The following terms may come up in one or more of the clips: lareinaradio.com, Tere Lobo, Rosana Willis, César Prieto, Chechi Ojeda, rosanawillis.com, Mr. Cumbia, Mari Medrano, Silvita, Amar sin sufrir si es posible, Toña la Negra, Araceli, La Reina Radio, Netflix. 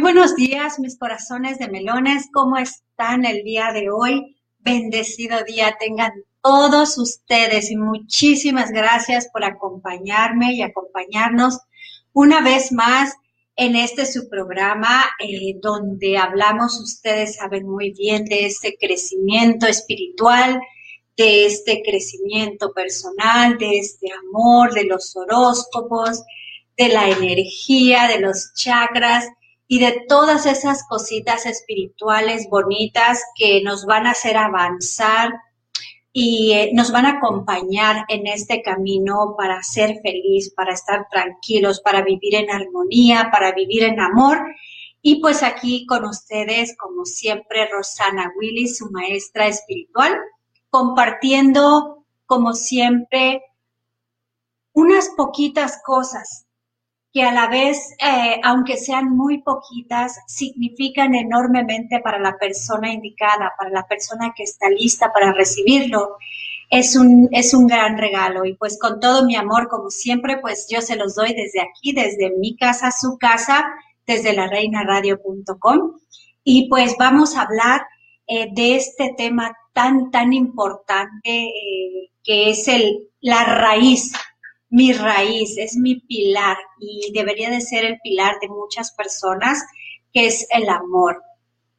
Buenos días, mis corazones de melones. ¿Cómo están el día de hoy? Bendecido día tengan todos ustedes y muchísimas gracias por acompañarme y acompañarnos una vez más en este su programa donde hablamos, ustedes saben muy bien, de este crecimiento espiritual, de este crecimiento personal, de este amor, de los horóscopos, de la energía, de los chakras, y de todas esas cositas espirituales bonitas que nos van a hacer avanzar y nos van a acompañar en este camino para ser feliz, para estar tranquilos, para vivir en armonía, para vivir en amor. Y pues aquí con ustedes, como siempre, Rosana Willis, su maestra espiritual, compartiendo, como siempre, unas poquitas cosas que a la vez, aunque sean muy poquitas, significan enormemente para la persona indicada, para la persona que está lista para recibirlo. Es un gran regalo y pues con todo mi amor, como siempre, pues yo se los doy desde aquí, desde mi casa, su casa, desde lareinaradio.com. Y pues vamos a hablar de este tema tan, tan importante que es la raíz. Mi raíz, es mi pilar y debería de ser el pilar de muchas personas, que es el amor.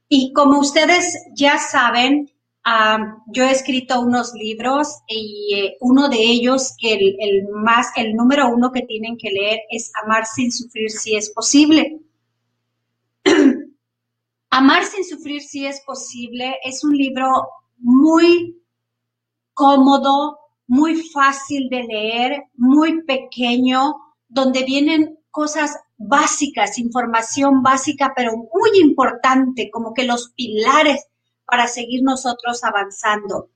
Y como ustedes ya saben, yo he escrito unos libros y uno de ellos, que el número uno que tienen que leer es Amar sin sufrir si es posible. Amar sin sufrir si es posible es un libro muy cómodo, muy fácil de leer, muy pequeño, donde vienen cosas básicas, información básica, pero muy importante, como que los pilares para seguir nosotros avanzando.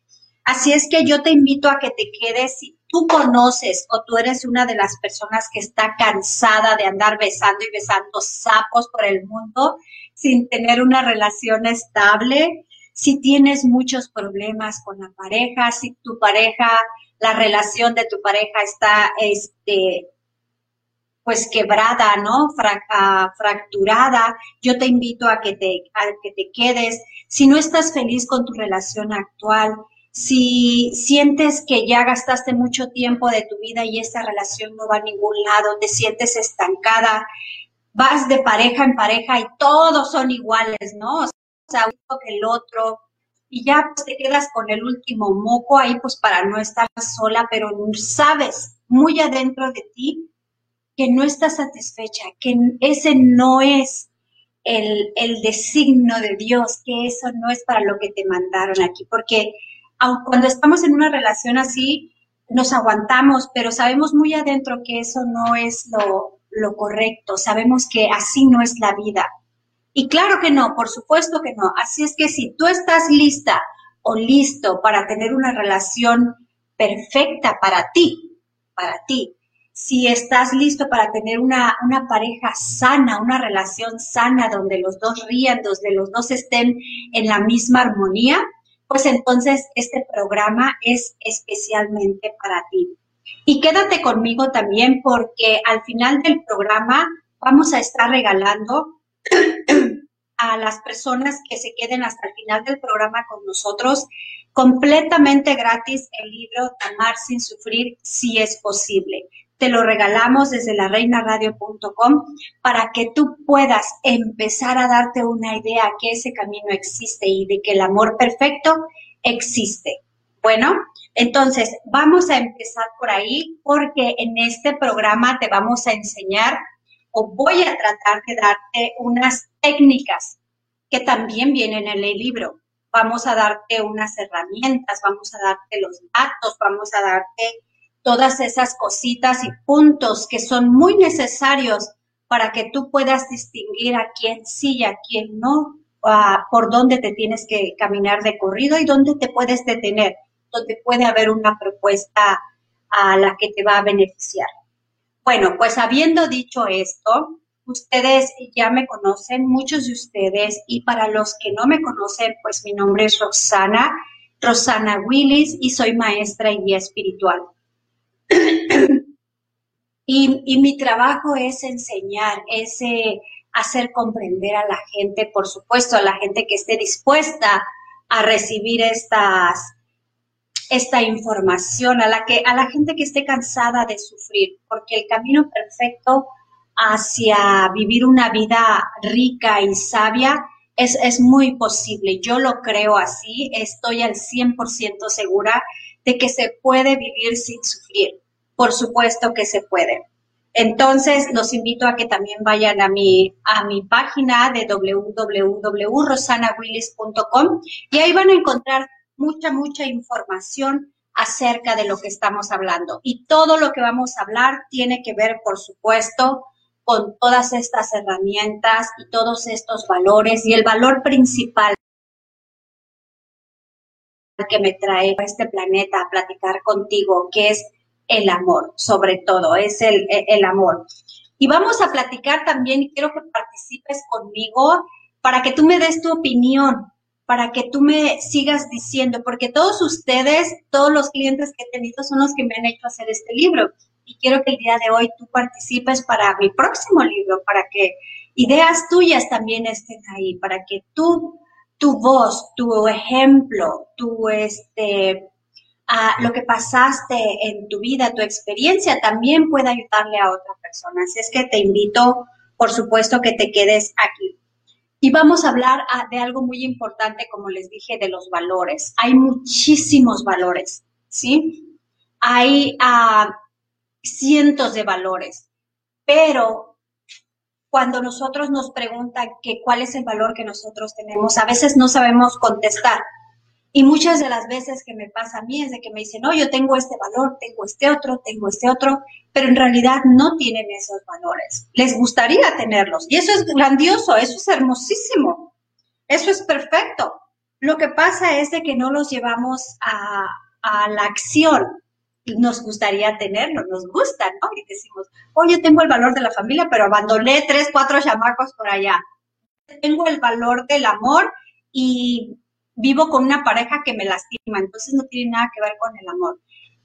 Así es que yo te invito a que te quedes, si tú conoces o tú eres una de las personas que está cansada de andar besando y besando sapos por el mundo sin tener una relación estable, si tienes muchos problemas con la pareja, si tu pareja, la relación de tu pareja está, pues quebrada, ¿no? Fracturada. Yo te invito a que te quedes. Si no estás feliz con tu relación actual, si sientes que ya gastaste mucho tiempo de tu vida y esta relación no va a ningún lado, te sientes estancada, vas de pareja en pareja y todos son iguales, ¿no? A uno que el otro, y ya pues, te quedas con el último moco ahí pues para no estar sola, pero sabes muy adentro de ti que no estás satisfecha, que ese no es el designio de Dios, que eso no es para lo que te mandaron aquí, porque cuando estamos en una relación así nos aguantamos, pero sabemos muy adentro que eso no es lo correcto, sabemos que así no es la vida. Y claro que no, por supuesto que no. Así es que si tú estás lista o listo para tener una relación perfecta para ti, si estás listo para tener una pareja sana, una relación sana donde los dos rían, donde los dos estén en la misma armonía, pues entonces este programa es especialmente para ti. Y quédate conmigo también porque al final del programa vamos a estar regalando a las personas que se queden hasta el final del programa con nosotros, completamente gratis, el libro Amar sin sufrir si es posible. Te lo regalamos desde lareinaradio.com para que tú puedas empezar a darte una idea que ese camino existe y de que el amor perfecto existe. Bueno, entonces vamos a empezar por ahí porque en este programa te vamos a enseñar o voy a tratar de darte unas técnicas que también vienen en el libro. Vamos a darte unas herramientas, vamos a darte los datos, vamos a darte todas esas cositas y puntos que son muy necesarios para que tú puedas distinguir a quién sí y a quién no, por dónde te tienes que caminar de corrido y dónde te puedes detener, donde puede haber una propuesta a la que te va a beneficiar. Bueno, pues habiendo dicho esto, ustedes ya me conocen, muchos de ustedes, y para los que no me conocen, pues mi nombre es Rosana Willis, y soy maestra y guía espiritual. Y mi trabajo es enseñar, es hacer comprender a la gente, por supuesto, a la gente que esté dispuesta a recibir esta información, a la gente que esté cansada de sufrir, porque el camino perfecto hacia vivir una vida rica y sabia es muy posible. Yo lo creo así, estoy al 100% segura de que se puede vivir sin sufrir. Por supuesto que se puede. Entonces, los invito a que también vayan a mi página de www.rosanawillis.com y ahí van a encontrar mucha información acerca de lo que estamos hablando. Y todo lo que vamos a hablar tiene que ver, por supuesto, con todas estas herramientas y todos estos valores. Y el valor principal que me trae a este planeta a platicar contigo, que es el amor, sobre todo, es el amor. Y vamos a platicar también, y quiero que participes conmigo para que tú me des tu opinión, para que tú me sigas diciendo, porque todos ustedes, todos los clientes que he tenido son los que me han hecho hacer este libro. Y quiero que el día de hoy tú participes para mi próximo libro, para que ideas tuyas también estén ahí, para que tu voz, tu ejemplo, lo que pasaste en tu vida, tu experiencia, también puede ayudarle a otra persona. Así es que te invito, por supuesto, que te quedes aquí. Y vamos a hablar de algo muy importante, como les dije, de los valores. Hay muchísimos valores, ¿sí? Hay cientos de valores, pero cuando nosotros nos preguntan que cuál es el valor que nosotros tenemos, a veces no sabemos contestar. Y muchas de las veces que me pasa a mí es de que me dicen, no, yo tengo este valor, tengo este otro, pero en realidad no tienen esos valores. Les gustaría tenerlos y eso es grandioso, eso es hermosísimo, eso es perfecto. Lo que pasa es de que no los llevamos a la acción. Nos gustaría tenerlos, nos gusta, ¿no? Y decimos, yo tengo el valor de la familia, pero abandoné 3, 4 chamacos por allá. Tengo el valor del amor y vivo con una pareja que me lastima, entonces no tiene nada que ver con el amor.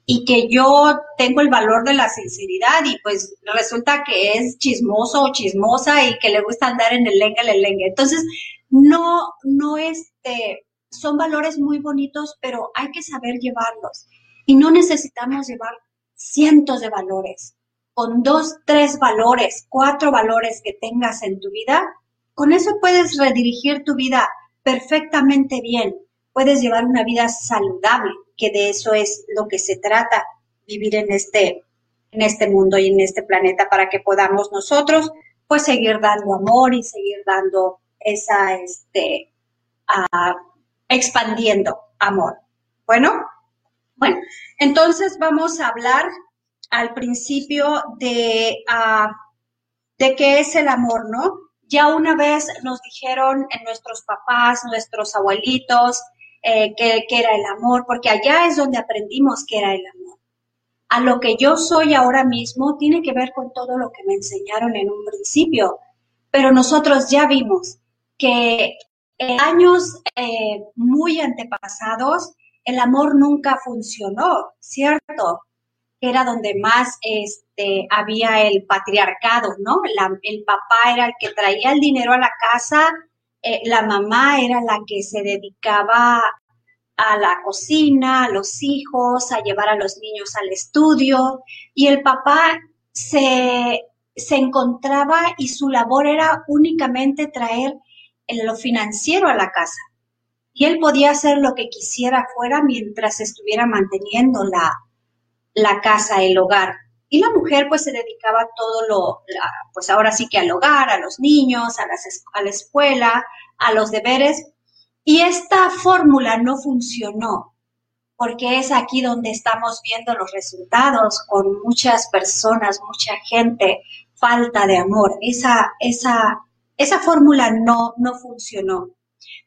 Y que yo tengo el valor de la sinceridad y pues resulta que es chismoso o chismosa y que le gusta andar en el lengue. Entonces, son valores muy bonitos, pero hay que saber llevarlos. Y no necesitamos llevar cientos de valores. Con 2, 3 valores, 4 valores que tengas en tu vida, con eso puedes redirigir tu vida perfectamente bien. Puedes llevar una vida saludable, que de eso es lo que se trata, vivir en este mundo y en este planeta, para que podamos nosotros pues seguir dando amor y seguir dando expandiendo amor. Bueno, entonces vamos a hablar al principio de qué es el amor, ¿no? Ya una vez nos dijeron en nuestros papás, nuestros abuelitos, que era el amor, porque allá es donde aprendimos que era el amor. A lo que yo soy ahora mismo tiene que ver con todo lo que me enseñaron en un principio, pero nosotros ya vimos que en años muy antepasados el amor nunca funcionó, ¿cierto? Era donde más había el patriarcado, ¿no? El papá era el que traía el dinero a la casa, la mamá era la que se dedicaba a la cocina, a los hijos, a llevar a los niños al estudio, y el papá se encontraba y su labor era únicamente traer lo financiero a la casa. y él podía hacer lo que quisiera fuera mientras estuviera manteniendo la casa, el hogar. Y la mujer pues se dedicaba todo pues ahora sí que al hogar, a los niños, a la escuela, a los deberes. Y esta fórmula no funcionó, porque es aquí donde estamos viendo los resultados con muchas personas, mucha gente, falta de amor. Esa fórmula no funcionó.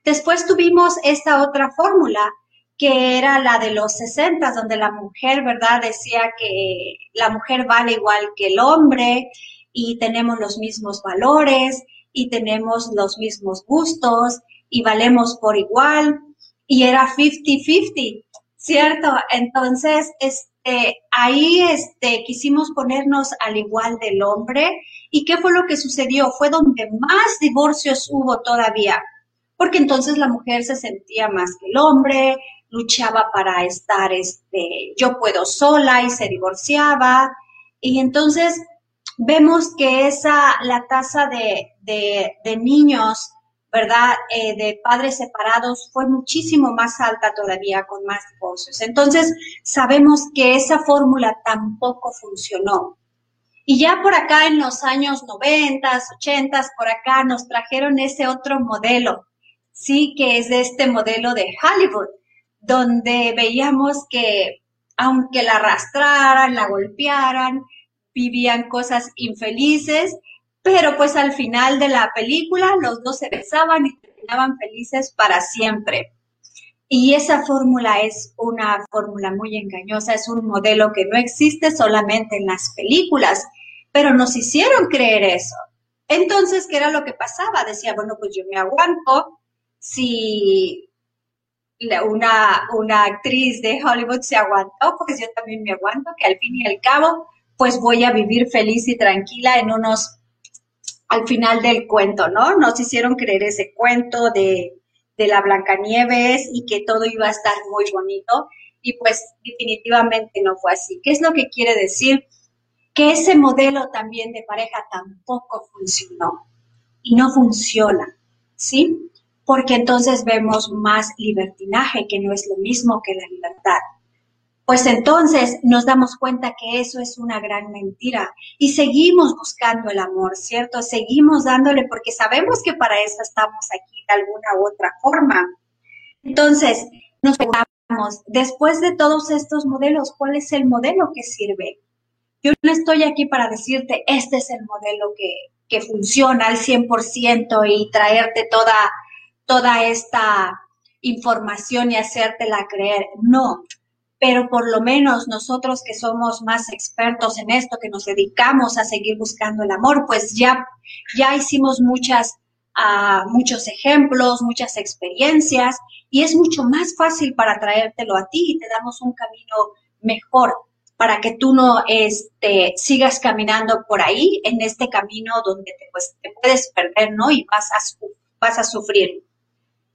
Después tuvimos esta otra fórmula, que era la de los 60, donde la mujer, ¿verdad?, decía que la mujer vale igual que el hombre y tenemos los mismos valores y tenemos los mismos gustos y valemos por igual, y era 50-50, ¿cierto? Entonces, ahí quisimos ponernos al igual del hombre. ¿Y qué fue lo que sucedió? Fue donde más divorcios hubo todavía, porque entonces la mujer se sentía más que el hombre, luchaba para estar, yo puedo sola, y se divorciaba. Y entonces vemos que la tasa de niños, ¿verdad?, de padres separados fue muchísimo más alta todavía, con más divorcios. Entonces sabemos que esa fórmula tampoco funcionó. Y ya por acá en los años 90, 80, por acá nos trajeron ese otro modelo, sí, que es este modelo de Hollywood, donde veíamos que aunque la arrastraran, la golpearan, vivían cosas infelices, pero pues al final de la película los dos se besaban y terminaban felices para siempre. Y esa fórmula es una fórmula muy engañosa, es un modelo que no existe, solamente en las películas, pero nos hicieron creer eso. Entonces, ¿qué era lo que pasaba? Decía, bueno, pues yo me aguanto. Si una actriz de Hollywood se aguantó, pues yo también me aguanto, que al fin y al cabo, pues voy a vivir feliz y tranquila al final del cuento, ¿no? Nos hicieron creer ese cuento de la Blancanieves y que todo iba a estar muy bonito, y pues definitivamente no fue así. ¿Qué es lo que quiere decir? Que ese modelo también de pareja tampoco funcionó, y no funciona, ¿sí? Porque entonces vemos más libertinaje, que no es lo mismo que la libertad. Pues entonces nos damos cuenta que eso es una gran mentira y seguimos buscando el amor, ¿cierto? Seguimos dándole, porque sabemos que para eso estamos aquí de alguna u otra forma. Entonces nos preguntamos, después de todos estos modelos, ¿cuál es el modelo que sirve? Yo no estoy aquí para decirte, este es el modelo que funciona al 100% y traerte toda esta información y hacértela creer. No, pero por lo menos nosotros que somos más expertos en esto, que nos dedicamos a seguir buscando el amor, pues ya hicimos muchos ejemplos, muchas experiencias, y es mucho más fácil para traértelo a ti, y te damos un camino mejor para que tú no sigas caminando por ahí, en este camino donde te puedes perder, ¿no? Y vas a sufrir.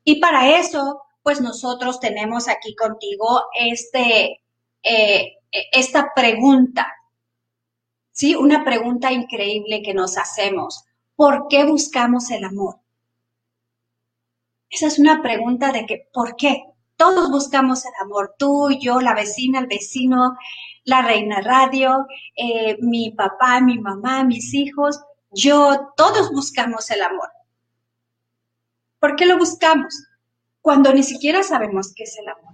Y para eso, pues nosotros tenemos aquí contigo esta pregunta, ¿sí? Una pregunta increíble que nos hacemos. ¿Por qué buscamos el amor? Esa es una pregunta de que, ¿por qué? Todos buscamos el amor, tú, yo, la vecina, el vecino, La Reina Radio, mi papá, mi mamá, mis hijos, yo, todos buscamos el amor. ¿Por qué lo buscamos cuando ni siquiera sabemos qué es el amor?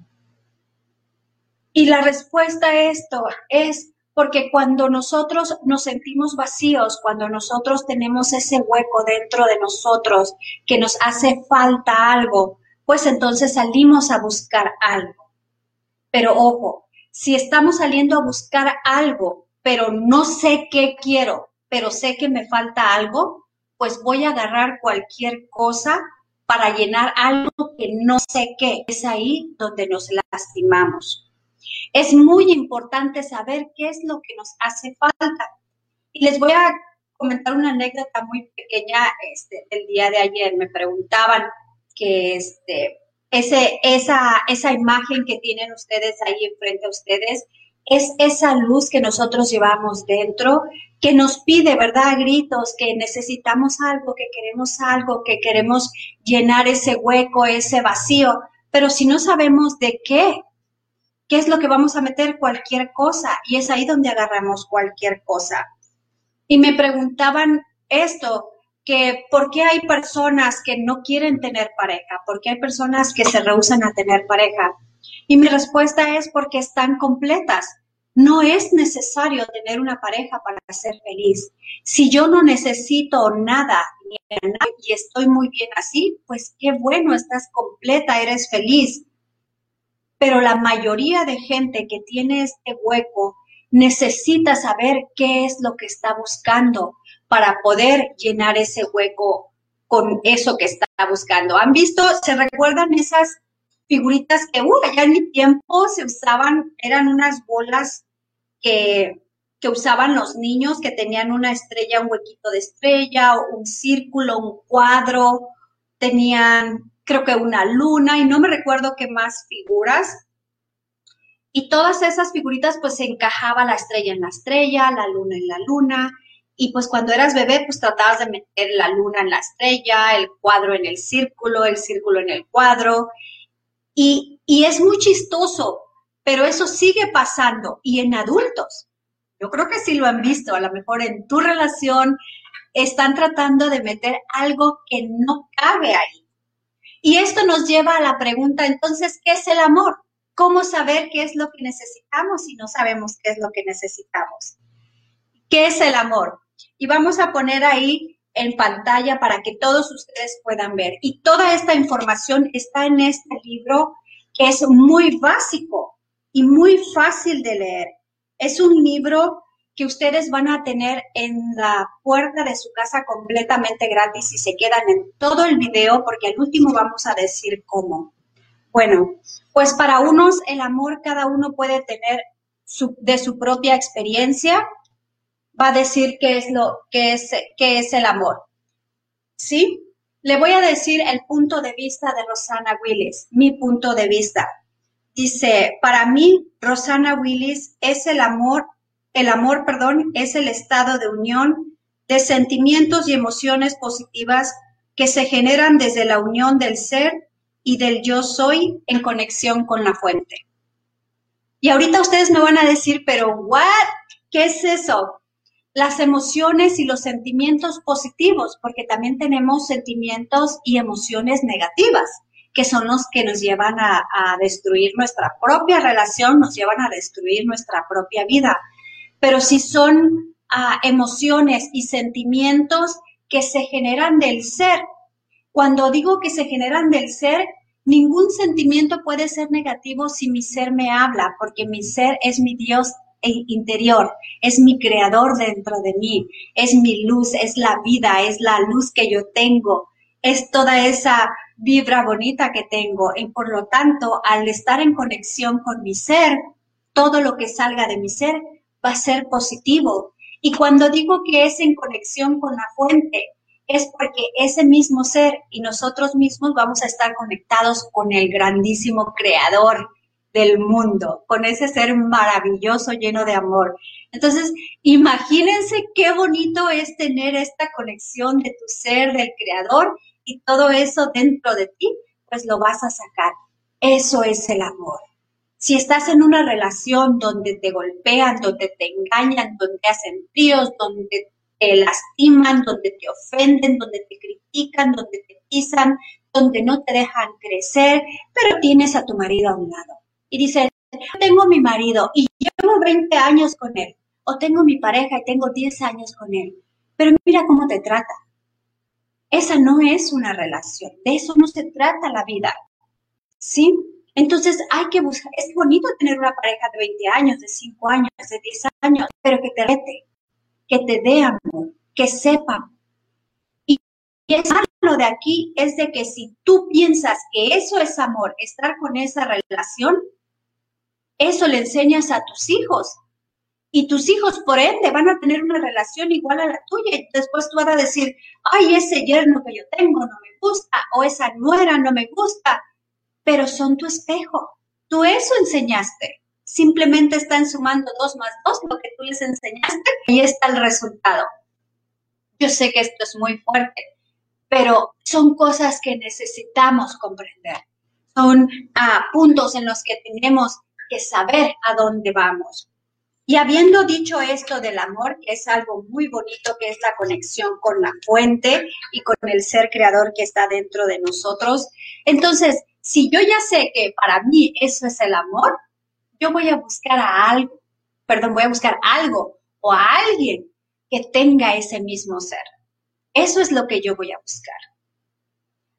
Y la respuesta a esto es porque cuando nosotros nos sentimos vacíos, cuando nosotros tenemos ese hueco dentro de nosotros que nos hace falta algo, pues entonces salimos a buscar algo. Pero ojo, si estamos saliendo a buscar algo, pero no sé qué quiero, pero sé que me falta algo, pues voy a agarrar cualquier cosa para llenar algo que no sé qué. Es ahí donde nos lastimamos. Es muy importante saber qué es lo que nos hace falta. Y les voy a comentar una anécdota muy pequeña del día de ayer. Me preguntaban que esa imagen que tienen ustedes ahí enfrente a ustedes es esa luz que nosotros llevamos dentro, que nos pide, ¿verdad?, a gritos, que necesitamos algo, que queremos llenar ese hueco, ese vacío, Pero si no sabemos de qué es lo que vamos a meter, cualquier cosa, y es ahí donde agarramos cualquier cosa. Y me preguntaban esto, que por qué hay personas que no quieren tener pareja, por qué hay personas que se rehúsan a tener pareja. Y mi respuesta es porque están completas. No es necesario tener una pareja para ser feliz. Si yo no necesito nada ni a nadie y estoy muy bien así, pues qué bueno, estás completa, eres feliz. Pero la mayoría de gente que tiene este hueco necesita saber qué es lo que está buscando para poder llenar ese hueco con eso que está buscando. ¿Han visto? ¿Se recuerdan esas figuritas que allá en mi tiempo se usaban? Eran unas bolas que usaban los niños, que tenían una estrella, un huequito de estrella, un círculo, un cuadro, tenían creo que una luna y no me recuerdo qué más figuras. Y todas esas figuritas pues se encajaba la estrella, la luna en la luna. Y pues cuando eras bebé pues tratabas de meter la luna en la estrella, el cuadro en el círculo en el cuadro. Y es muy chistoso, pero eso sigue pasando. Y en adultos, yo creo que sí lo han visto, a lo mejor en tu relación están tratando de meter algo que no cabe ahí. Y esto nos lleva a la pregunta, entonces, ¿qué es el amor? ¿Cómo saber qué es lo que necesitamos si no sabemos qué es lo que necesitamos? ¿Qué es el amor? Y vamos a poner ahí en pantalla para que todos ustedes puedan ver. Y toda esta información está en este libro que es muy básico y muy fácil de leer. Es un libro que ustedes van a tener en la puerta de su casa completamente gratis y se quedan en todo el video porque al último vamos a decir cómo. Bueno, pues para unos el amor cada uno puede tener de su propia experiencia. Va a decir qué es el amor. ¿Sí? Le voy a decir el punto de vista de Rosana Willis, mi punto de vista. Dice, para mí, Rosana Willis, es el amor, es el estado de unión de sentimientos y emociones positivas que se generan desde la unión del ser y del yo soy en conexión con la fuente. Y ahorita ustedes me van a decir, pero ¿what? ¿Qué es eso? Las emociones y los sentimientos positivos, porque también tenemos sentimientos y emociones negativas, que son los que nos llevan a destruir nuestra propia relación, nos llevan a destruir nuestra propia vida. Pero si son emociones y sentimientos que se generan del ser, cuando digo que se generan del ser, ningún sentimiento puede ser negativo si mi ser me habla, porque mi ser es mi Dios interior, es mi creador dentro de mí, es mi luz, es la vida, es la luz que yo tengo, es toda esa vibra bonita que tengo y por lo tanto al estar en conexión con mi ser, todo lo que salga de mi ser va a ser positivo. Y cuando digo que es en conexión con la fuente, es porque ese mismo ser y nosotros mismos vamos a estar conectados con el grandísimo creador del mundo, con ese ser maravilloso, lleno de amor. Entonces, imagínense qué bonito es tener esta conexión de tu ser, del creador, y todo eso dentro de ti, pues lo vas a sacar. Eso es el amor. Si estás en una relación donde te golpean, donde te engañan, donde hacen fríos, donde te lastiman, donde te ofenden, donde te critican, donde te pisan, donde no te dejan crecer, pero tienes a tu marido a un lado. Y dice, tengo mi marido y llevo 20 años con él. O tengo mi pareja y tengo 10 años con él. Pero mira cómo te trata. Esa no es una relación. De eso no se trata la vida. ¿Sí? Entonces hay que buscar. Es bonito tener una pareja de 20 años, de 5 años, de 10 años. Pero que te rete, que te dé amor, que sepa. Y es malo de aquí es de que si tú piensas que eso es amor, estar con esa relación, eso le enseñas a tus hijos. Y tus hijos, por ende, van a tener una relación igual a la tuya. Y después tú vas a decir, ay, ese yerno que yo tengo no me gusta, o esa nuera no me gusta. Pero son tu espejo. Tú eso enseñaste. Simplemente están sumando 2 más 2, lo que tú les enseñaste, y ahí está el resultado. Yo sé que esto es muy fuerte, pero son cosas que necesitamos comprender. son puntos en los que tenemos que saber a dónde vamos. Y habiendo dicho esto del amor, que es algo muy bonito, que es la conexión con la fuente y con el ser creador que está dentro de nosotros, entonces, si yo ya sé que para mí eso es el amor, yo voy a buscar algo o a alguien que tenga ese mismo ser. Eso es lo que yo voy a buscar.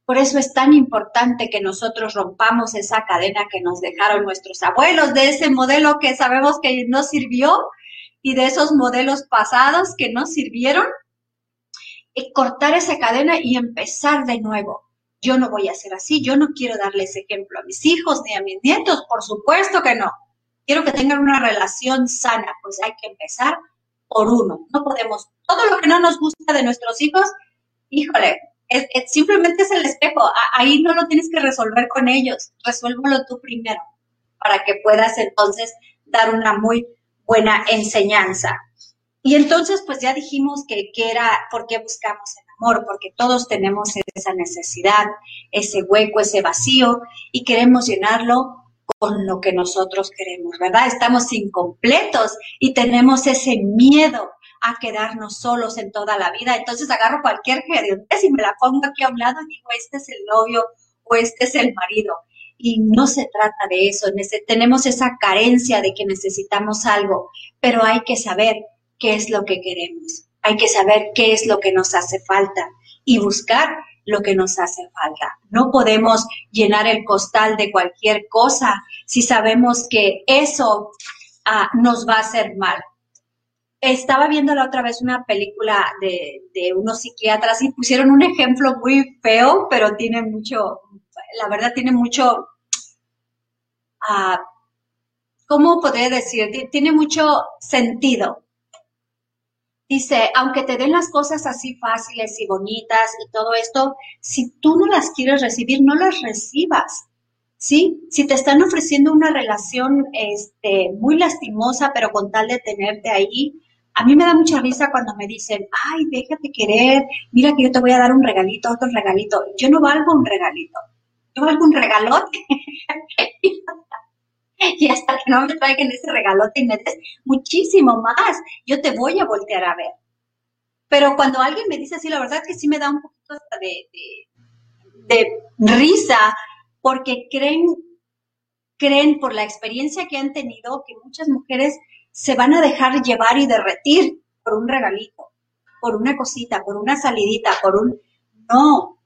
Por eso es tan importante que nosotros rompamos esa cadena que nos dejaron nuestros abuelos, de ese modelo que sabemos que no sirvió y de esos modelos pasados que no sirvieron. Y cortar esa cadena y empezar de nuevo. Yo no voy a ser así, yo no quiero darles ejemplo a mis hijos ni a mis nietos, por supuesto que no. Quiero que tengan una relación sana, pues hay que empezar por uno. No podemos, todo lo que no nos gusta de nuestros hijos, híjole, simplemente es el espejo, ahí no lo tienes que resolver con ellos, resuélvelo tú primero, para que puedas entonces dar una muy buena enseñanza. Y entonces pues ya dijimos que era por qué buscamos el amor, porque todos tenemos esa necesidad, ese hueco, ese vacío, y queremos llenarlo con lo que nosotros queremos, ¿verdad? Estamos incompletos y tenemos ese miedo a quedarnos solos en toda la vida. Entonces agarro cualquier geriondez y me la pongo aquí a un lado y digo, este es el novio o este es el marido. Y no se trata de eso. Tenemos esa carencia de que necesitamos algo, pero hay que saber qué es lo que queremos. Hay que saber qué es lo que nos hace falta y buscar lo que nos hace falta. No podemos llenar el costal de cualquier cosa si sabemos que eso nos va a hacer mal. Estaba viendo la otra vez una película de unos psiquiatras y pusieron un ejemplo muy feo, pero tiene mucho, ¿cómo podría decir? Tiene mucho sentido. Dice, aunque te den las cosas así fáciles y bonitas y todo esto, si tú no las quieres recibir, no las recibas. ¿Sí? Si te están ofreciendo una relación muy lastimosa, pero con tal de tenerte ahí, a mí me da mucha risa cuando me dicen, ay, déjate querer, mira que yo te voy a dar un regalito, otro regalito. Yo no valgo un regalito, yo valgo un regalote. Y hasta que no me traigan ese regalote y me des muchísimo más, yo te voy a voltear a ver. Pero cuando alguien me dice así, la verdad que sí me da un poquito hasta de risa, porque creen por la experiencia que han tenido que muchas mujeres se van a dejar llevar y derretir por un regalito, por una cosita, por una salidita, No.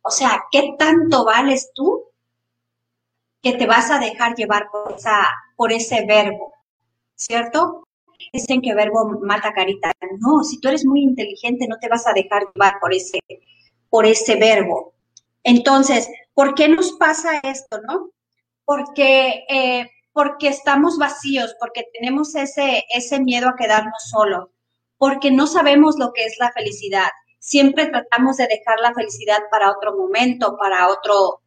O sea, ¿qué tanto vales tú que te vas a dejar llevar por ese verbo? ¿Cierto? Dicen que verbo mata carita. No, si tú eres muy inteligente no te vas a dejar llevar por ese verbo. Entonces, ¿por qué nos pasa esto, no? Porque estamos vacíos, porque tenemos ese miedo a quedarnos solos, porque no sabemos lo que es la felicidad. Siempre tratamos de dejar la felicidad para otro momento, para otro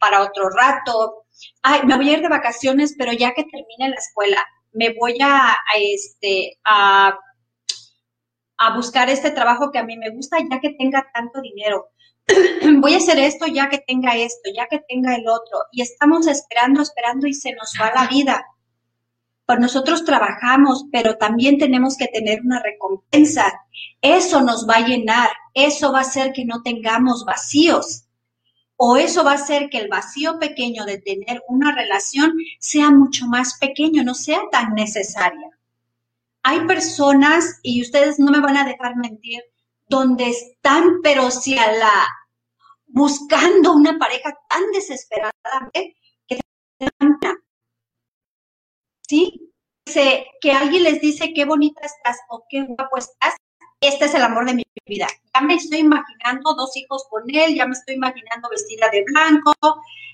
rato. Ay, me voy a ir de vacaciones, pero ya que termine la escuela, me voy a buscar este trabajo que a mí me gusta ya que tenga tanto dinero. Voy a hacer esto, ya que tenga el otro. Y estamos esperando y se nos va la vida. Pues nosotros trabajamos, pero también tenemos que tener una recompensa. Eso nos va a llenar, eso va a hacer que no tengamos vacíos. O eso va a hacer que el vacío pequeño de tener una relación sea mucho más pequeño, no sea tan necesaria. Hay personas, y ustedes no me van a dejar mentir, donde están, pero buscando una pareja tan desesperadamente que ¿sí? Que alguien les dice qué bonita estás o qué guapo estás, este es el amor de mi vida. Ya me estoy imaginando 2 hijos con él, ya me estoy imaginando vestida de blanco,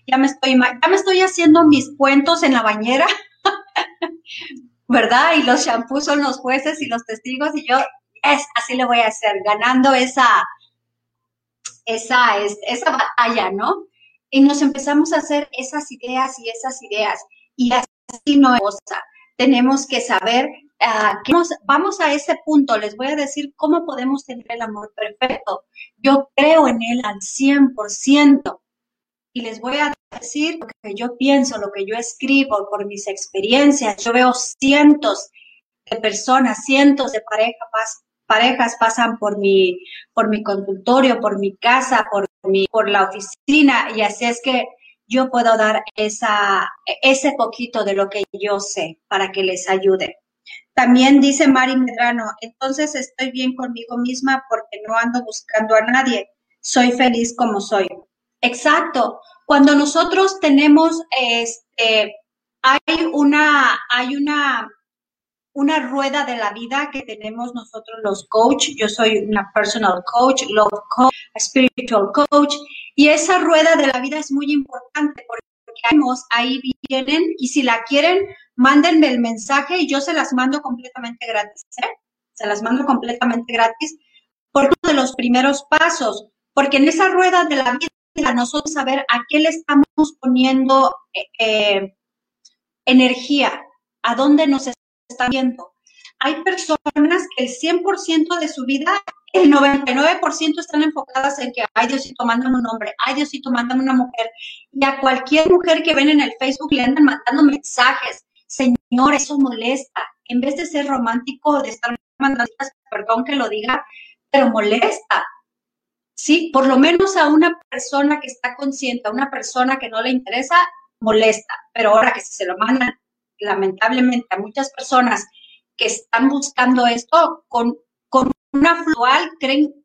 ya me estoy haciendo mis cuentos en la bañera, ¿verdad? Y los champús son los jueces y los testigos y yo... así le voy a hacer, ganando esa batalla, ¿no? Y nos empezamos a hacer esas ideas, y así no es cosa. Tenemos que saber, que vamos a ese punto, les voy a decir cómo podemos tener el amor perfecto. Yo creo en él al 100%. y les voy a decir lo que yo pienso, lo que yo escribo por mis experiencias. Yo veo cientos de personas, cientos de parejas pasan por mi consultorio, por mi casa, por la oficina, y así es que yo puedo dar ese poquito de lo que yo sé para que les ayude. También dice Mari Medrano, entonces estoy bien conmigo misma porque no ando buscando a nadie, soy feliz como soy. Exacto, cuando nosotros tenemos, hay una rueda de la vida que tenemos nosotros los coach. Yo soy una personal coach, love coach, spiritual coach, y esa rueda de la vida es muy importante porque ahí vienen, y si la quieren, mándenme el mensaje y yo se las mando completamente gratis, ¿eh? Se las mando completamente gratis por uno de los primeros pasos, porque en esa rueda de la vida nosotros saber a qué le estamos poniendo energía, a dónde nos están viendo. Hay personas que el 100% de su vida, el 99% están enfocadas en que, ay, Diosito, mándame un hombre, ay, Diosito, mándame una mujer. Y a cualquier mujer que ven en el Facebook le andan mandando mensajes. Señor, eso molesta. En vez de ser romántico, de estar mandando, perdón que lo diga, pero molesta. Sí, por lo menos a una persona que está consciente, a una persona que no le interesa, molesta. Pero ahora que se lo mandan, lamentablemente, a muchas personas que están buscando esto con una flual,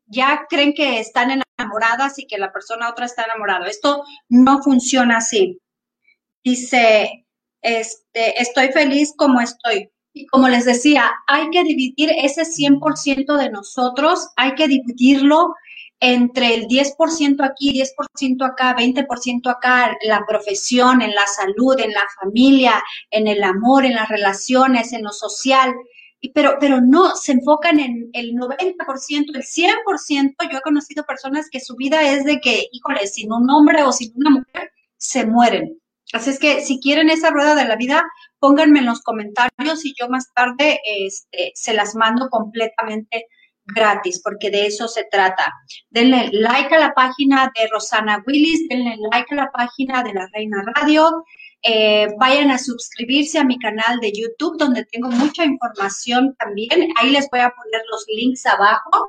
ya creen que están enamoradas y que la persona otra está enamorada. Esto no funciona así. Dice, estoy feliz como estoy. Y como les decía, hay que dividir ese 100% de nosotros, hay que dividirlo entre el 10% aquí, 10% acá, 20% acá, la profesión, en la salud, en la familia, en el amor, en las relaciones, en lo social, pero no se enfocan en el 90%, el 100%. Yo he conocido personas que su vida es de que, híjole, sin un hombre o sin una mujer, se mueren. Así es que si quieren esa rueda de la vida, pónganme en los comentarios y yo más tarde se las mando completamente gratis, porque de eso se trata. Denle like a la página de Rosana Willis, denle like a la página de La Reina Radio, vayan a suscribirse a mi canal de YouTube, donde tengo mucha información también. Ahí les voy a poner los links abajo.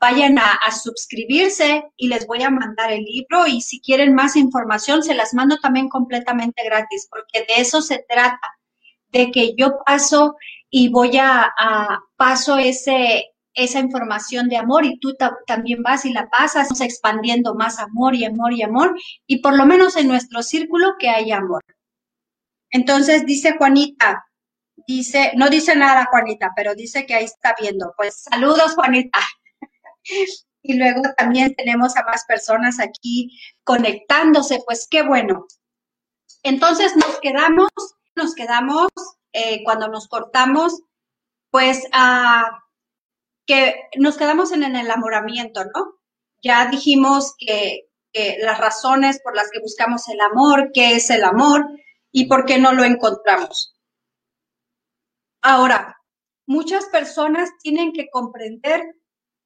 Vayan a suscribirse y les voy a mandar el libro, y si quieren más información, se las mando también completamente gratis, porque de eso se trata, de que yo paso y voy paso esa información de amor, y tú también vas y la pasas. Estamos expandiendo más amor y amor y amor, y por lo menos en nuestro círculo que haya amor. Entonces dice Juanita, no dice nada Juanita, pero dice que ahí está viendo. Pues saludos, Juanita. Y luego también tenemos a más personas aquí conectándose, pues qué bueno. Entonces nos quedamos cuando nos cortamos, pues que nos quedamos en el enamoramiento, ¿no? Ya dijimos que las razones por las que buscamos el amor, qué es el amor y por qué no lo encontramos. Ahora, muchas personas tienen que comprender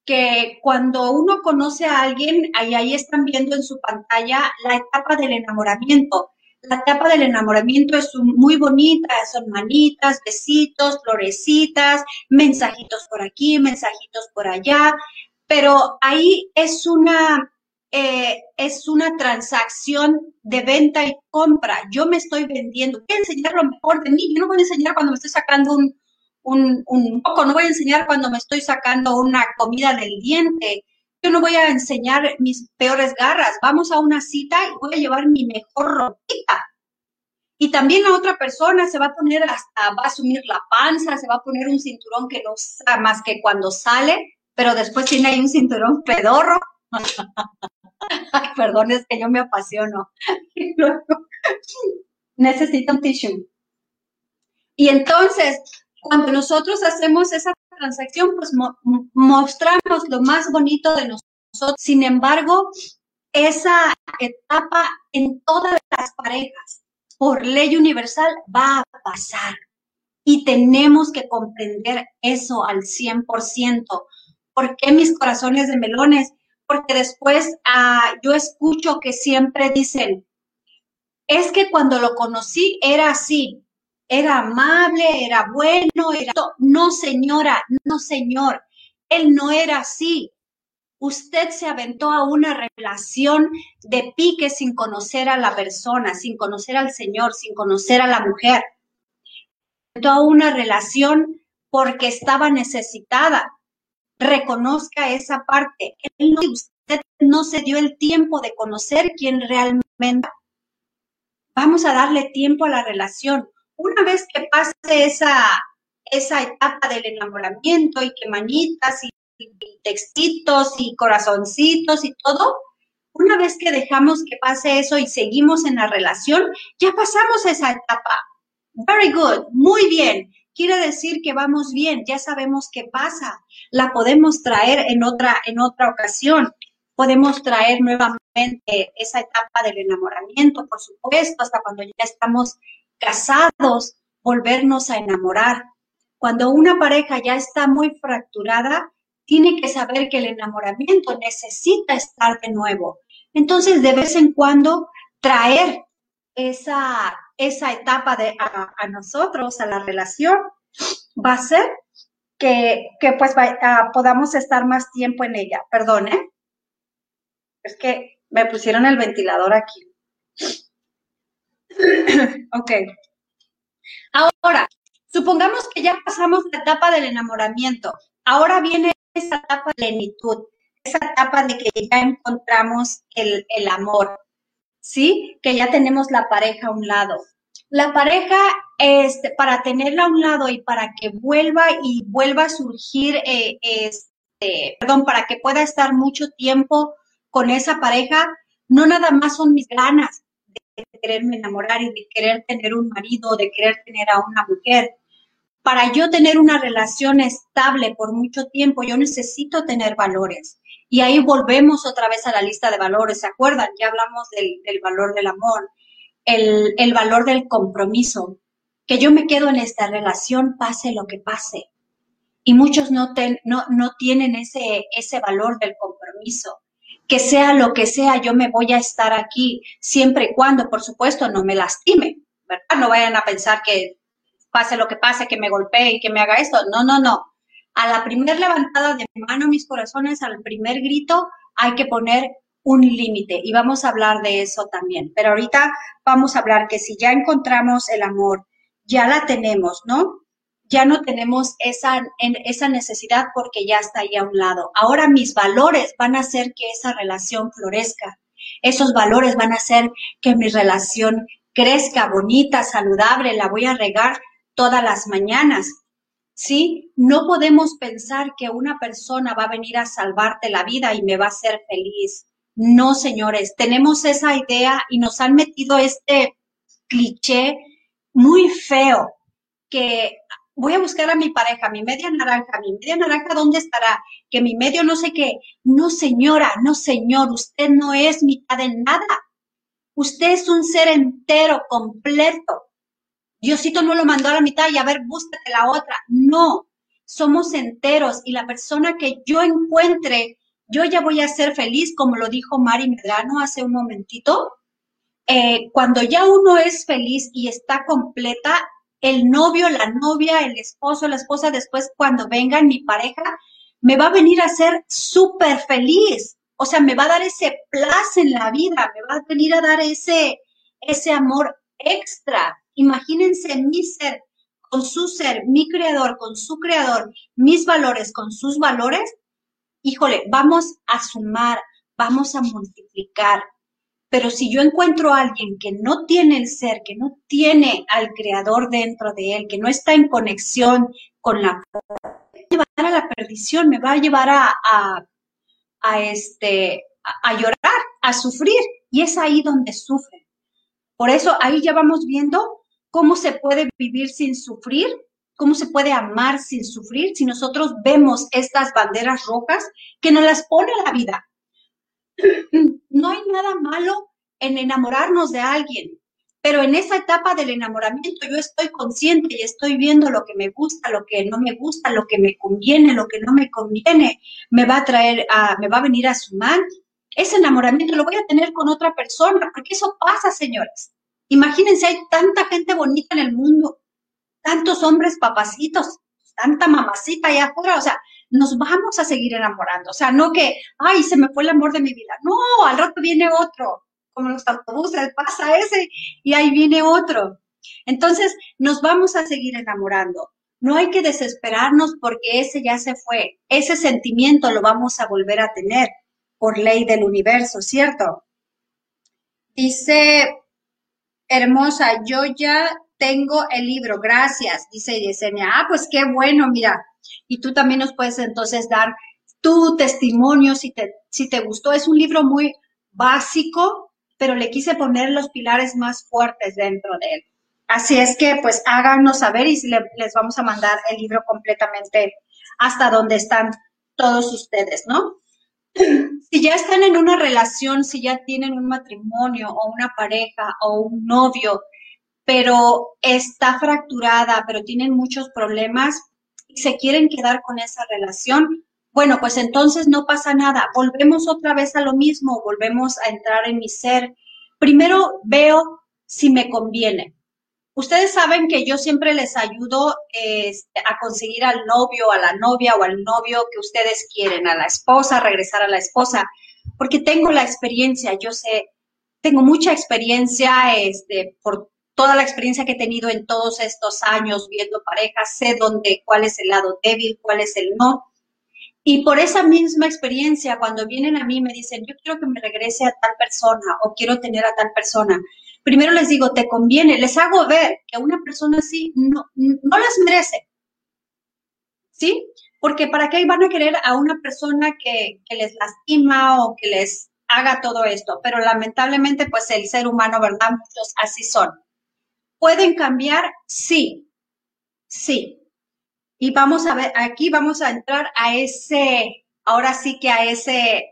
que cuando uno conoce a alguien, ahí están viendo en su pantalla la etapa del enamoramiento. La etapa del enamoramiento es muy bonita, son manitas, besitos, florecitas, mensajitos por aquí, mensajitos por allá, pero ahí es una transacción de venta y compra. Yo me estoy vendiendo, voy a enseñar lo mejor de mí. Yo no voy a enseñar cuando me estoy sacando un poco, no voy a enseñar cuando me estoy sacando una comida del diente. Yo no voy a enseñar mis peores garras. Vamos a una cita y voy a llevar mi mejor ropita. Y también la otra persona se va a poner va a asumir la panza, se va a poner un cinturón que no usa más que cuando sale, pero después tiene ahí un cinturón pedorro. Ay, perdón, es que yo me apasiono. Necesito un tissue. Y entonces, cuando nosotros hacemos esa transacción, pues mostramos lo más bonito de nosotros. Sin embargo, esa etapa en todas las parejas, por ley universal, va a pasar. Y tenemos que comprender eso al 100%. ¿Por qué mis corazones de melones? porque después yo escucho que siempre dicen, es que cuando lo conocí era así, era amable, era bueno, era... No, señora, no, señor, él no era así. Usted se aventó a una relación de pique sin conocer a la persona, sin conocer al señor, sin conocer a la mujer. Se aventó a una relación porque estaba necesitada. Reconozca esa parte. Usted no se dio el tiempo de conocer quién realmente. Vamos a darle tiempo a la relación. Una vez que pase esa etapa del enamoramiento y que manitas y textitos y corazoncitos y todo, una vez que dejamos que pase eso y seguimos en la relación, ya pasamos esa etapa. Very good, muy bien. Quiere decir que vamos bien, ya sabemos qué pasa. La podemos traer en otra ocasión. Podemos traer nuevamente esa etapa del enamoramiento, por supuesto, hasta cuando ya estamos casados, volvernos a enamorar. Cuando una pareja ya está muy fracturada, tiene que saber que el enamoramiento necesita estar de nuevo. Entonces, de vez en cuando, traer esa etapa a nosotros, a la relación, va a ser que podamos estar más tiempo en ella. Perdón, ¿eh? Es que me pusieron el ventilador aquí. Ok. Ahora, supongamos que ya pasamos la etapa del enamoramiento. Ahora viene esa etapa de plenitud, esa etapa de que ya encontramos el amor, ¿sí? Que ya tenemos la pareja a un lado. La pareja, para tenerla a un lado y para que vuelva a surgir, para que pueda estar mucho tiempo con esa pareja, no nada más son mis ganas de quererme enamorar y de querer tener un marido, de querer tener a una mujer. Para yo tener una relación estable por mucho tiempo, yo necesito tener valores. Y ahí volvemos otra vez a la lista de valores, ¿se acuerdan? Ya hablamos del valor del amor, el valor del compromiso, que yo me quedo en esta relación pase lo que pase. Y muchos no tienen ese valor del compromiso. Que sea lo que sea, yo me voy a estar aquí siempre y cuando, por supuesto, no me lastime, ¿verdad? No vayan a pensar que pase lo que pase, que me golpee y que me haga esto. No, no, no. A la primera levantada de mano, mis corazones, al primer grito, hay que poner un límite. Y vamos a hablar de eso también. Pero ahorita vamos a hablar que si ya encontramos el amor, ya la tenemos, ¿no? Ya no tenemos esa necesidad porque ya está ahí a un lado. Ahora mis valores van a hacer que esa relación florezca. Esos valores van a hacer que mi relación crezca, bonita, saludable. La voy a regar todas las mañanas, ¿sí? No podemos pensar que una persona va a venir a salvarte la vida y me va a hacer feliz. No, señores, tenemos esa idea y nos han metido este cliché muy feo que... Voy a buscar a mi pareja, mi media naranja, ¿dónde estará? Que mi medio no sé qué. No, señora, no, señor, usted no es mitad de nada. Usted es un ser entero, completo. Diosito no lo mandó a la mitad y a ver, búscate la otra. No, somos enteros y la persona que yo encuentre, yo ya voy a ser feliz, como lo dijo Mari Medrano hace un momentito. Cuando ya uno es feliz y está completa, el novio, la novia, el esposo, la esposa, después cuando vengan mi pareja, me va a venir a hacer súper feliz. O sea, me va a dar ese placer en la vida, me va a venir a dar ese amor extra. Imagínense mi ser, con su ser, mi creador, con su creador, mis valores, con sus valores. Híjole, vamos a sumar, vamos a multiplicar. Pero si yo encuentro a alguien que no tiene el ser, que no tiene al creador dentro de él, que no está en conexión con la... me va a llevar a la perdición, me va a llevar a llorar, a sufrir. Y es ahí donde sufre. Por eso ahí ya vamos viendo cómo se puede vivir sin sufrir, cómo se puede amar sin sufrir. Si nosotros vemos estas banderas rojas que nos las pone la vida. No hay nada malo en enamorarnos de alguien, pero en esa etapa del enamoramiento yo estoy consciente y estoy viendo lo que me gusta, lo que no me gusta, lo que me conviene, lo que no me conviene, me va a venir a sumar. Ese enamoramiento lo voy a tener con otra persona, porque eso pasa, señores. Imagínense, hay tanta gente bonita en el mundo, tantos hombres papacitos, tanta mamacita allá afuera, o sea, nos vamos a seguir enamorando. O sea, no que, ay, se me fue el amor de mi vida. No, al rato viene otro, como los autobuses, pasa ese y ahí viene otro. Entonces, nos vamos a seguir enamorando. No hay que desesperarnos porque ese ya se fue. Ese sentimiento lo vamos a volver a tener por ley del universo, ¿cierto? Dice, hermosa, yo ya tengo el libro, gracias, dice Yesenia. Ah, pues qué bueno, mira. Y tú también nos puedes entonces dar tu testimonio si te gustó. Es un libro muy básico, pero le quise poner los pilares más fuertes dentro de él. Así es que, pues, háganos saber y les vamos a mandar el libro completamente hasta donde están todos ustedes, ¿no? Si ya están en una relación, si ya tienen un matrimonio o una pareja o un novio, pero está fracturada, pero tienen muchos problemas y se quieren quedar con esa relación, bueno, pues entonces no pasa nada. Volvemos otra vez a lo mismo, volvemos a entrar en mi ser. Primero veo si me conviene. Ustedes saben que yo siempre les ayudo a conseguir al novio, a la novia o al novio que ustedes quieren, a la esposa, regresar a la esposa, porque tengo la experiencia, yo sé, tengo mucha experiencia por toda la experiencia que he tenido en todos estos años viendo parejas, sé cuál es el lado débil, cuál es el no. Y por esa misma experiencia, cuando vienen a mí me dicen, yo quiero que me regrese a tal persona o quiero tener a tal persona. Primero les digo, ¿te conviene? Les hago ver que una persona así no las merece, ¿sí? Porque ¿para qué van a querer a una persona que les lastima o que les haga todo esto? Pero lamentablemente, pues el ser humano, ¿verdad? Muchos así son. ¿Pueden cambiar? Sí, sí. Y vamos a ver, aquí vamos a entrar a ese, ahora sí que a ese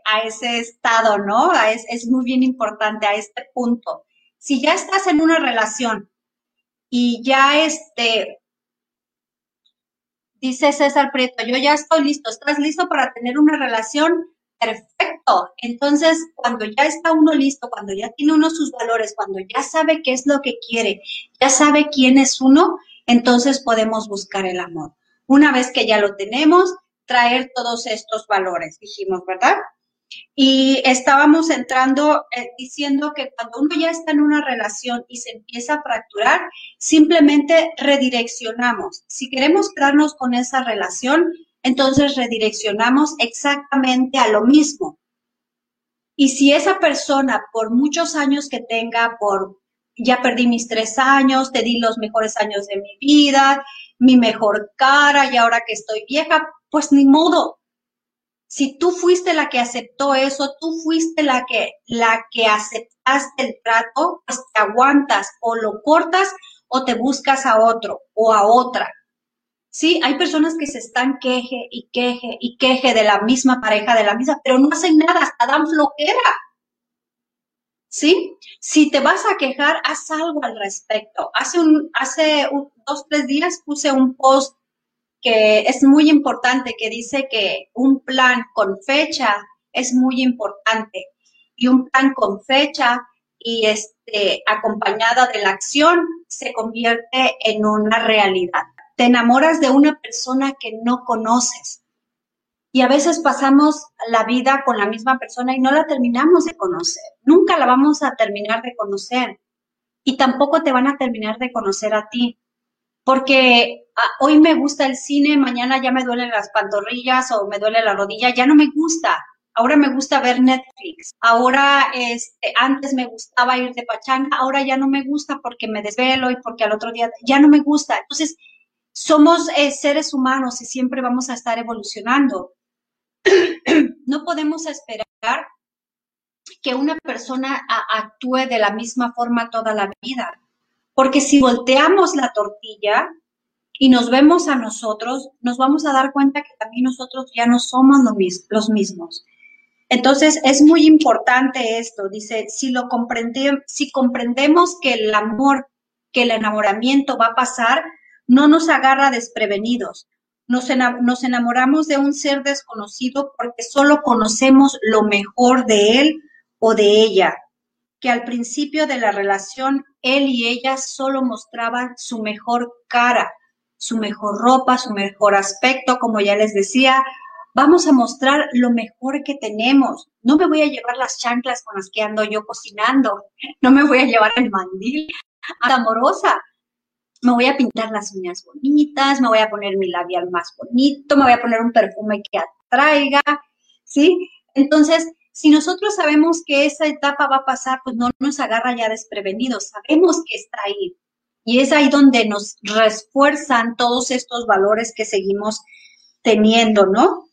estado, ¿no? Es muy bien importante, a este punto. Si ya estás en una relación y ya dice César Prieto, yo ya estoy listo, ¿estás listo para tener una relación? Perfecto. Entonces, cuando ya está uno listo, cuando ya tiene uno sus valores, cuando ya sabe qué es lo que quiere, ya sabe quién es uno, entonces podemos buscar el amor. Una vez que ya lo tenemos, traer todos estos valores, dijimos, ¿verdad? Y estábamos entrando diciendo que cuando uno ya está en una relación y se empieza a fracturar, simplemente redireccionamos. Si queremos quedarnos con esa relación, entonces redireccionamos exactamente a lo mismo. Y si esa persona, por muchos años que tenga, ya perdí mis 3 años, te di los mejores años de mi vida, mi mejor cara, y ahora que estoy vieja, pues ni modo. Si tú fuiste la que aceptó eso, tú fuiste la que aceptaste el trato, pues te aguantas o lo cortas o te buscas a otro o a otra. Sí, hay personas que se están queje y queje y queje de la misma pareja, de la misma, pero no hacen nada, hasta dan flojera. ¿Sí? Si te vas a quejar, haz algo al respecto. Hace 2-3 días puse un post que es muy importante, que dice que un plan con fecha es muy importante. Y un plan con fecha y acompañada de la acción se convierte en una realidad. Te enamoras de una persona que no conoces. Y a veces pasamos la vida con la misma persona y no la terminamos de conocer. Nunca la vamos a terminar de conocer. Y tampoco te van a terminar de conocer a ti. Porque hoy me gusta el cine, mañana ya me duelen las pantorrillas o me duele la rodilla, ya no me gusta. Ahora me gusta ver Netflix. Ahora, antes me gustaba ir de pachanga, ahora ya no me gusta porque me desvelo y porque al otro día ya no me gusta. Entonces, somos seres humanos y siempre vamos a estar evolucionando. No podemos esperar que una persona actúe de la misma forma toda la vida. Porque si volteamos la tortilla y nos vemos a nosotros, nos vamos a dar cuenta que también nosotros ya no somos los mismos. Entonces, es muy importante esto. Dice, si comprendemos que el amor, que el enamoramiento va a pasar, no nos agarra desprevenidos. Nos enamoramos de un ser desconocido porque solo conocemos lo mejor de él o de ella, que al principio de la relación él y ella solo mostraban su mejor cara, su mejor ropa, su mejor aspecto, como ya les decía. Vamos a mostrar lo mejor que tenemos. No me voy a llevar las chanclas con las que ando yo cocinando. No me voy a llevar el mandil amorosa. Me voy a pintar las uñas bonitas, me voy a poner mi labial más bonito, me voy a poner un perfume que atraiga, ¿sí? Entonces, si nosotros sabemos que esa etapa va a pasar, pues no nos agarra ya desprevenidos. Sabemos que está ahí. Y es ahí donde nos refuerzan todos estos valores que seguimos teniendo, ¿no?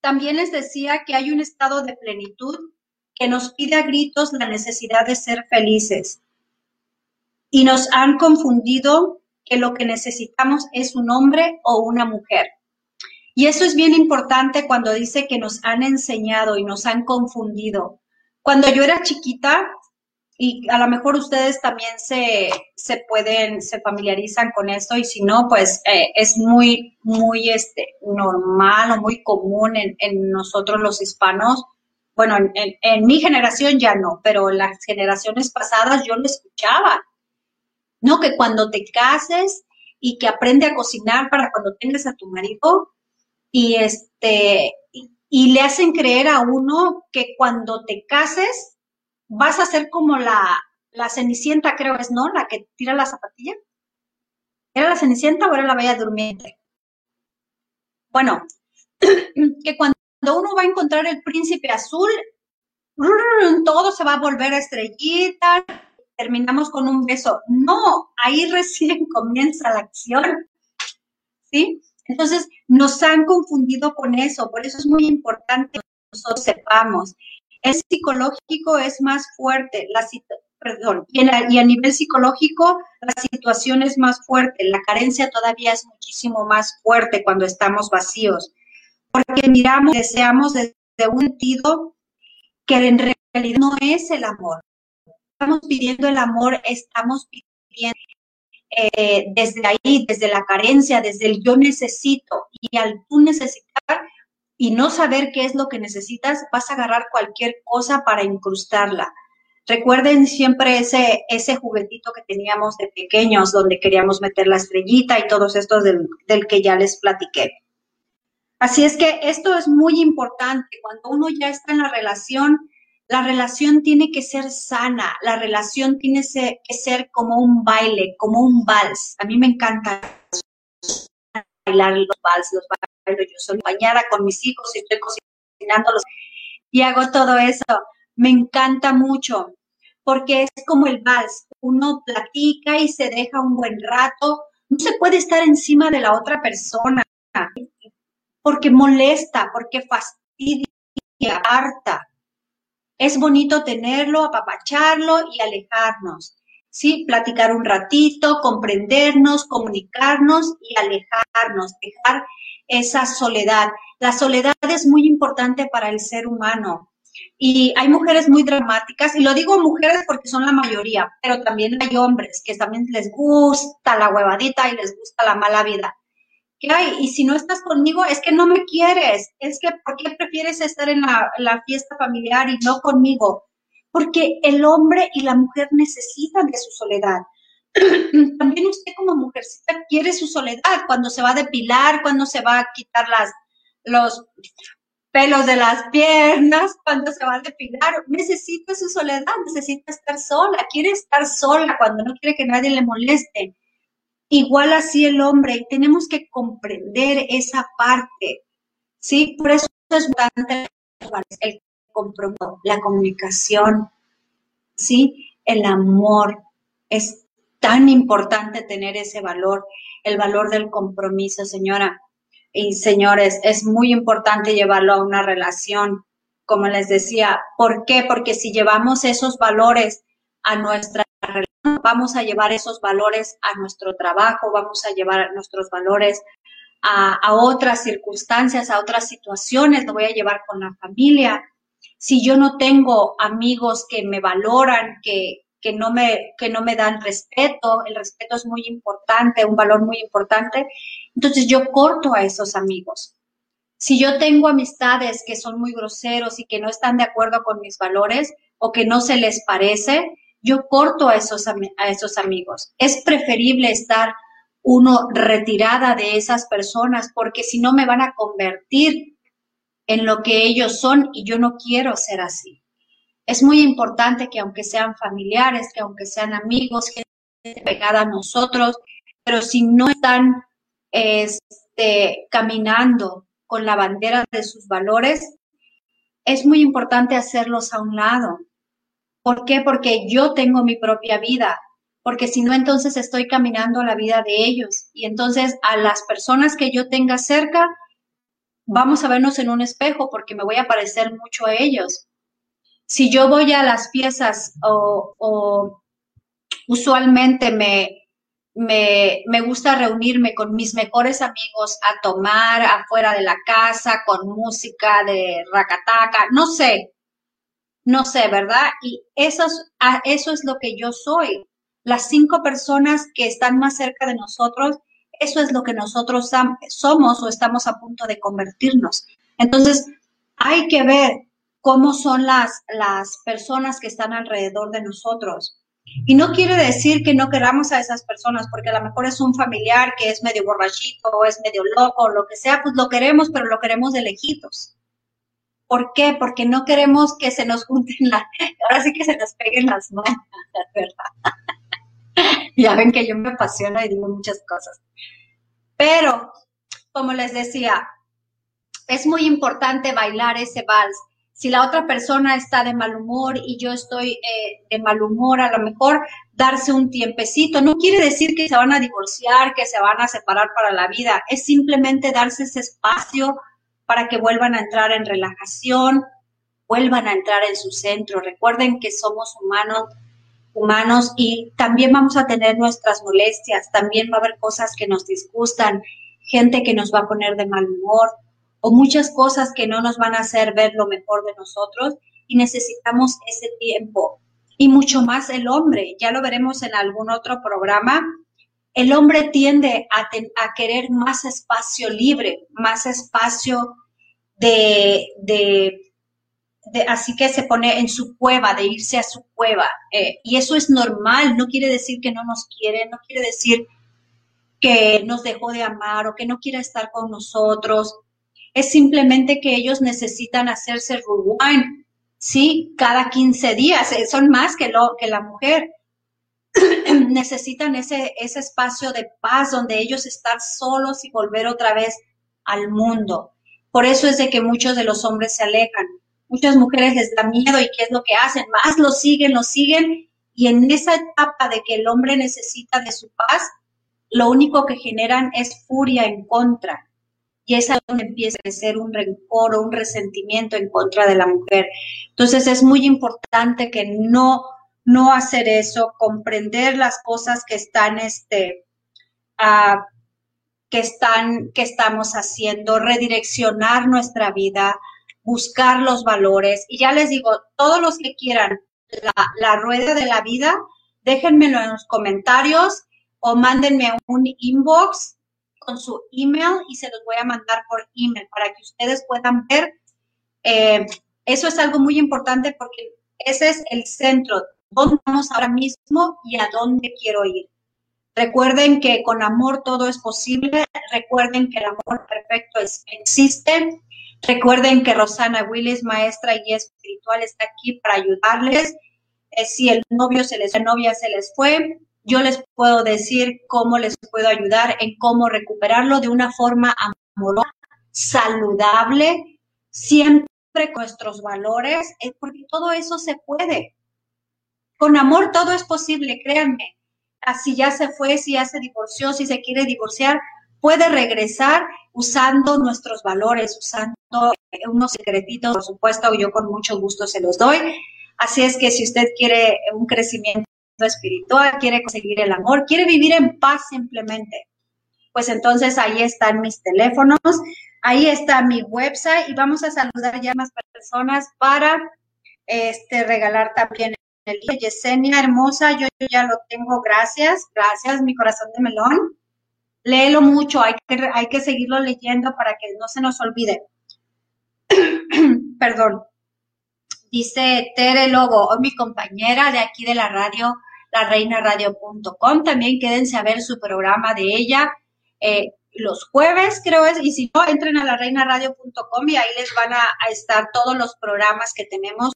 También les decía que hay un estado de plenitud que nos pide a gritos la necesidad de ser felices y nos han confundido que lo que necesitamos es un hombre o una mujer. Y eso es bien importante cuando dice que nos han enseñado y nos han confundido. Cuando yo era chiquita, y a lo mejor ustedes también se familiarizan con esto, y si no, pues es muy, muy normal o muy común en nosotros los hispanos. Bueno, en mi generación ya no, pero en las generaciones pasadas yo lo escuchaba, ¿no? Que cuando te cases y que aprende a cocinar para cuando tengas a tu marido, y le hacen creer a uno que cuando te cases, vas a ser como la Cenicienta, creo es, ¿no? La que tira la zapatilla. ¿Era la Cenicienta o era la Bella Durmiente? Bueno, que cuando uno va a encontrar el príncipe azul, todo se va a volver a estrellita, terminamos con un beso. No, ahí recién comienza la acción, ¿sí? Entonces, nos han confundido con eso, por eso es muy importante que nosotros sepamos. El psicológico es más fuerte, y a nivel psicológico la situación es más fuerte, la carencia todavía es muchísimo más fuerte cuando estamos vacíos, porque miramos, deseamos desde un sentido que en realidad no es el amor. Estamos pidiendo el amor, estamos pidiendo desde ahí, desde la carencia, desde el yo necesito, y al tú necesitar, y no saber qué es lo que necesitas, vas a agarrar cualquier cosa para incrustarla. Recuerden siempre ese juguetito que teníamos de pequeños, donde queríamos meter la estrellita y todos estos del que ya les platiqué. Así es que esto es muy importante. Cuando uno ya está en la relación tiene que ser sana. La relación tiene que ser como un baile, como un vals. A mí me encanta bailar los vals, yo soy bañada con mis hijos y estoy cocinándolos y hago todo eso. Me encanta mucho porque es como el vals. Uno platica y se deja un buen rato. No se puede estar encima de la otra persona porque molesta, porque fastidia, harta. Es bonito tenerlo, apapacharlo y alejarnos. Sí, platicar un ratito, comprendernos, comunicarnos y alejarnos, dejar esa soledad. La soledad es muy importante para el ser humano y hay mujeres muy dramáticas, y lo digo mujeres porque son la mayoría, pero también hay hombres que también les gusta la huevadita y les gusta la mala vida. ¿Qué hay? Y si no estás conmigo es que no me quieres, es que ¿por qué prefieres estar en la fiesta familiar y no conmigo? Porque el hombre y la mujer necesitan de su soledad. También usted como mujercita quiere su soledad cuando se va a depilar, cuando se va a quitar los pelos de las piernas, cuando se va a depilar. Necesita su soledad, necesita estar sola, quiere estar sola cuando no quiere que nadie le moleste. Igual así el hombre, y tenemos que comprender esa parte, ¿sí? Por eso es importante el compromiso, la comunicación, ¿sí? El amor es tan importante tener ese valor, el valor del compromiso, señora y señores, es muy importante llevarlo a una relación, como les decía. ¿Por qué? Porque si llevamos esos valores a nuestra relación, vamos a llevar esos valores a nuestro trabajo, vamos a llevar nuestros valores a otras circunstancias, a otras situaciones, lo voy a llevar con la familia. Si yo no tengo amigos que me valoran, que no me dan respeto, el respeto es muy importante, un valor muy importante, entonces yo corto a esos amigos. Si yo tengo amistades que son muy groseros y que no están de acuerdo con mis valores o que no se les parece, yo corto a esos amigos. Es preferible estar uno retirada de esas personas porque si no me van a convertir en lo que ellos son y yo no quiero ser así. Es muy importante que aunque sean familiares, que aunque sean amigos, gente pegada a nosotros, pero si no están caminando con la bandera de sus valores, es muy importante hacerlos a un lado. ¿Por qué? Porque yo tengo mi propia vida, porque si no, entonces estoy caminando la vida de ellos. Y entonces a las personas que yo tenga cerca, vamos a vernos en un espejo porque me voy a parecer mucho a ellos. Si yo voy a las fiestas o usualmente me gusta reunirme con mis mejores amigos a tomar afuera de la casa con música de racataca, no sé, ¿verdad? Y eso es lo que yo soy. Las 5 personas que están más cerca de nosotros, eso es lo que nosotros somos o estamos a punto de convertirnos. Entonces, hay que ver cómo son las personas que están alrededor de nosotros. Y no quiere decir que no queramos a esas personas, porque a lo mejor es un familiar que es medio borrachito o es medio loco o lo que sea, pues lo queremos, pero lo queremos de lejitos. ¿Por qué? Porque no queremos que se nos junten ahora sí que se nos peguen las manos, ¿verdad? Ya ven que yo me apasiono y digo muchas cosas. Pero, como les decía, es muy importante bailar ese vals. Si la otra persona está de mal humor y yo estoy de mal humor, a lo mejor darse un tiempecito. No quiere decir que se van a divorciar, que se van a separar para la vida. Es simplemente darse ese espacio para que vuelvan a entrar en relajación, vuelvan a entrar en su centro. Recuerden que somos humanos y también vamos a tener nuestras molestias. También va a haber cosas que nos disgustan, gente que nos va a poner de mal humor, o muchas cosas que no nos van a hacer ver lo mejor de nosotros y necesitamos ese tiempo. Y mucho más el hombre, ya lo veremos en algún otro programa, el hombre tiende a querer más espacio libre, más espacio así que se pone en su cueva, de irse a su cueva. Y eso es normal, no quiere decir que no nos quiere, no quiere decir que nos dejó de amar o que no quiera estar con nosotros. Es simplemente que ellos necesitan hacerse rewind, ¿sí? Cada 15 días, son más que la mujer. Necesitan ese espacio de paz donde ellos están solos y volver otra vez al mundo. Por eso es de que muchos de los hombres se alejan. Muchas mujeres les da miedo y ¿qué es lo que hacen? Más lo siguen. Y en esa etapa de que el hombre necesita de su paz, lo único que generan es furia en contra. Y es ahí donde empieza a ser un rencor o un resentimiento en contra de la mujer. Entonces, es muy importante que no hacer eso, comprender las cosas que están, que estamos haciendo, redireccionar nuestra vida, buscar los valores. Y ya les digo, todos los que quieran la rueda de la vida, déjenmelo en los comentarios o mándenme un inbox con su email y se los voy a mandar por email para que ustedes puedan ver. Eso es algo muy importante porque ese es el centro, dónde vamos ahora mismo y a dónde quiero ir. Recuerden que con amor todo es posible, recuerden que el amor perfecto existe, recuerden que Rosana Willis, maestra y guía espiritual, está aquí para ayudarles. Si el novio la novia se les fue, yo les puedo decir cómo les puedo ayudar en cómo recuperarlo de una forma amorosa, saludable, siempre con nuestros valores, porque todo eso se puede. Con amor todo es posible, créanme. Si ya se fue, si ya se divorció, si se quiere divorciar, puede regresar usando nuestros valores, usando unos secretitos, por supuesto, yo con mucho gusto se los doy. Así es que si usted quiere un crecimiento espiritual, quiere conseguir el amor, quiere vivir en paz simplemente. pues entonces ahí están mis teléfonos, ahí está mi website y vamos a saludar ya más personas para regalar también el libro. Yesenia, hermosa, yo ya lo tengo, gracias, mi corazón de melón. Léelo mucho, hay que seguirlo leyendo para que no se nos olvide. Perdón. Dice Tere Lobo, hoy mi compañera de aquí de la radio, lareinaradio.com. También quédense a ver su programa de ella los jueves, creo es. Y si no, entren a lareinaradio.com y ahí les van a estar todos los programas que tenemos.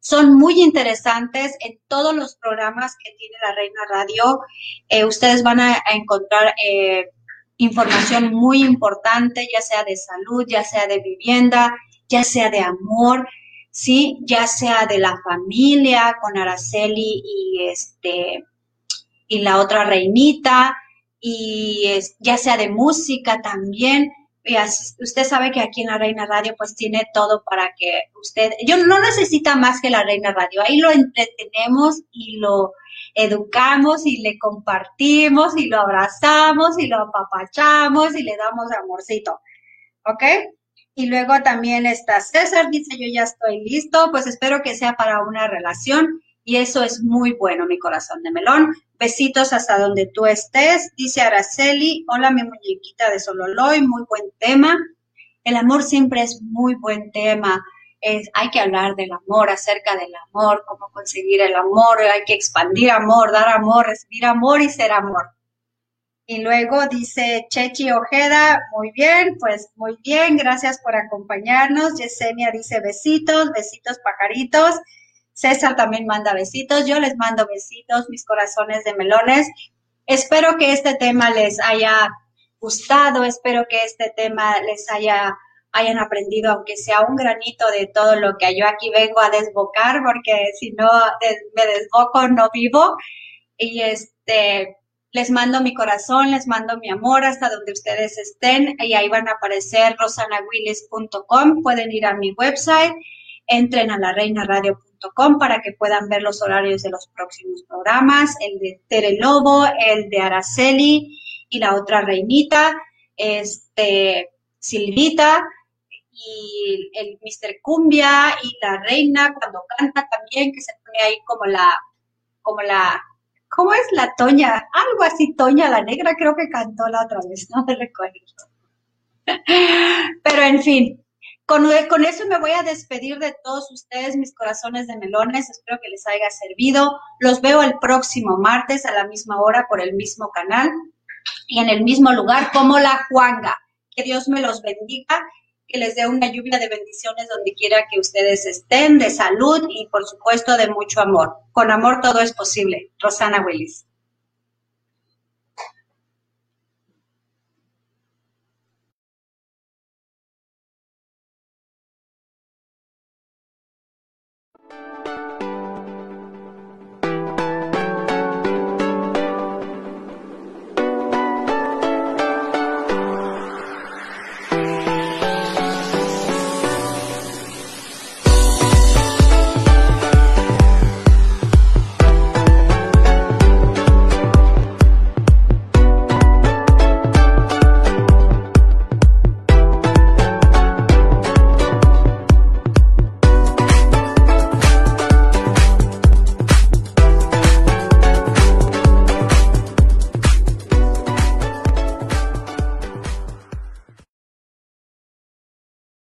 Son muy interesantes en todos los programas que tiene La Reina Radio. Ustedes van a encontrar información muy importante, ya sea de salud, ya sea de vivienda, ya sea de amor, ¿sí? Ya sea de la familia con Araceli y la otra reinita, ya sea de música también. Usted sabe que aquí en La Reina Radio pues tiene todo para que usted, yo no necesita más que La Reina Radio, ahí lo entretenemos y lo educamos y le compartimos y lo abrazamos y lo apapachamos y le damos amorcito, ¿ok? Y luego también está César, dice yo ya estoy listo, pues espero que sea para una relación y eso es muy bueno, mi corazón de melón. Besitos hasta donde tú estés, dice Araceli, hola mi muñequita de Sololoy, muy buen tema. El amor siempre es muy buen tema, hay que hablar del amor, acerca del amor, cómo conseguir el amor, hay que expandir amor, dar amor, recibir amor y ser amor. Y luego dice Chechi Ojeda, muy bien, pues muy bien, gracias por acompañarnos. Yesenia dice besitos, besitos pajaritos. César también manda besitos, yo les mando besitos, mis corazones de melones. Espero que este tema les haya gustado, espero que este tema les hayan aprendido, aunque sea un granito de todo lo que yo aquí vengo a desbocar, porque si no me desboco, no vivo. Y les mando mi corazón, les mando mi amor hasta donde ustedes estén. Y ahí van a aparecer rosanawillis.com, pueden ir a mi website, entren a lareinaradio.com para que puedan ver los horarios de los próximos programas, el de Tere Lobo, el de Araceli y la otra reinita, Silvita y el Mr. Cumbia y la reina cuando canta también, que se pone ahí ¿cómo es la Toña? Algo así, Toña la Negra, creo que cantó la otra vez, no me recuerdo. Pero en fin. Con eso me voy a despedir de todos ustedes, mis corazones de melones. Espero que les haya servido. Los veo el próximo martes a la misma hora por el mismo canal y en el mismo lugar como La Juanga. Que Dios me los bendiga, que les dé una lluvia de bendiciones donde quiera que ustedes estén, de salud y, por supuesto, de mucho amor. Con amor todo es posible. Rosana Willis.